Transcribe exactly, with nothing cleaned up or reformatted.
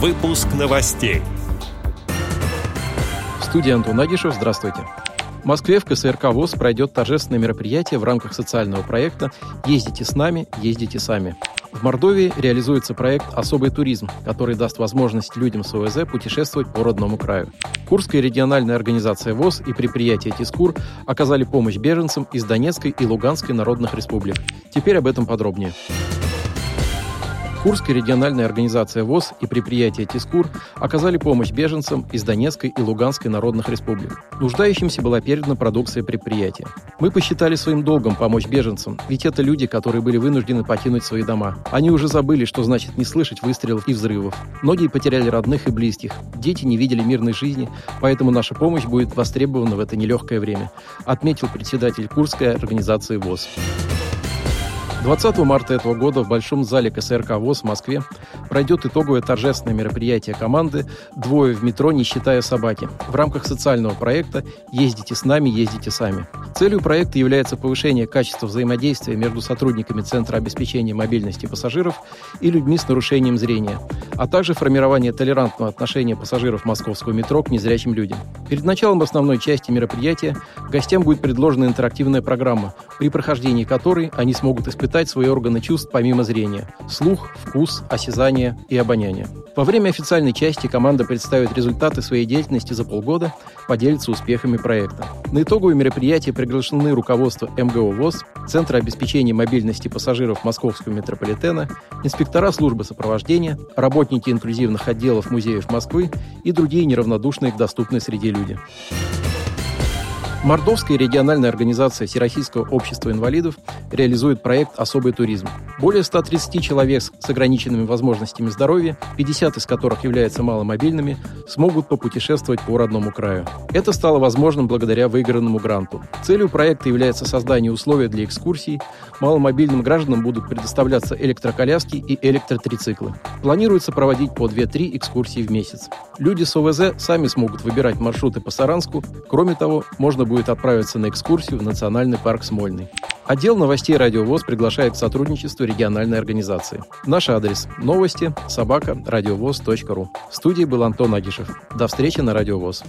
Выпуск новостей. В студии Антон Агишев. Здравствуйте. В Москве в КСРК ВОС пройдет торжественное мероприятие в рамках социального проекта «Ездите с нами, ездите сами». В Мордовии реализуется проект «Особый туризм», который даст возможность людям с ОВЗ путешествовать по родному краю. Курская региональная организация ВОС и предприятие «Тискур» оказали помощь беженцам из Донецкой и Луганской народных республик. Теперь об этом подробнее. Курская региональная организация ВОС и предприятие «Тискур» оказали помощь беженцам из Донецкой и Луганской народных республик. Нуждающимся была передана продукция предприятия. Мы посчитали своим долгом помочь беженцам, ведь это люди, которые были вынуждены покинуть свои дома. Они уже забыли, что значит не слышать выстрелов и взрывов. Многие потеряли родных и близких. Дети не видели мирной жизни, поэтому наша помощь будет востребована в это нелегкое время, отметил председатель Курской организации ВОС. двадцатого марта этого года в Большом зале КСРК ВОС в Москве пройдет итоговое торжественное мероприятие команды «Двое в метро, не считая собаки» в рамках социального проекта «Ездите с нами, ездите сами». Целью проекта является повышение качества взаимодействия между сотрудниками Центра обеспечения мобильности пассажиров и людьми с нарушением зрения, а также формирование толерантного отношения пассажиров Московского метро к незрячим людям. Перед началом основной части мероприятия гостям будет предложена интерактивная программа, при прохождении которой они смогут испытать свои органы чувств помимо зрения – слух, вкус, осязание и обоняние. Во время официальной части команда представит результаты своей деятельности за полгода, поделится успехами проекта. На итоговое мероприятие приглашены руководство МГО ВОС, Центра обеспечения мобильности пассажиров Московского метрополитена, инспектора службы сопровождения, работники инклюзивных отделов музеев Москвы и другие неравнодушные к доступной среде люди. Мордовская региональная организация Всероссийского общества инвалидов реализует проект «Особый туризм». Более ста тридцати человек с ограниченными возможностями здоровья, пятьдесят из которых являются маломобильными, смогут попутешествовать по родному краю. Это стало возможным благодаря выигранному гранту. Целью проекта является создание условий для экскурсий. Маломобильным гражданам будут предоставляться электроколяски и электротрицикл. Планируется проводить по две-три экскурсии в месяц. Люди с ОВЗ сами смогут выбирать маршруты по Саранску. Кроме того, можно будет отправиться на экскурсию в Национальный парк Смольный. Отдел новостей «Радиовоз» приглашает к сотрудничеству региональной организации. Наш адрес – новости собака радиовоз точка ру. В студии был Антон Агишев. До встречи на «Радиовоз».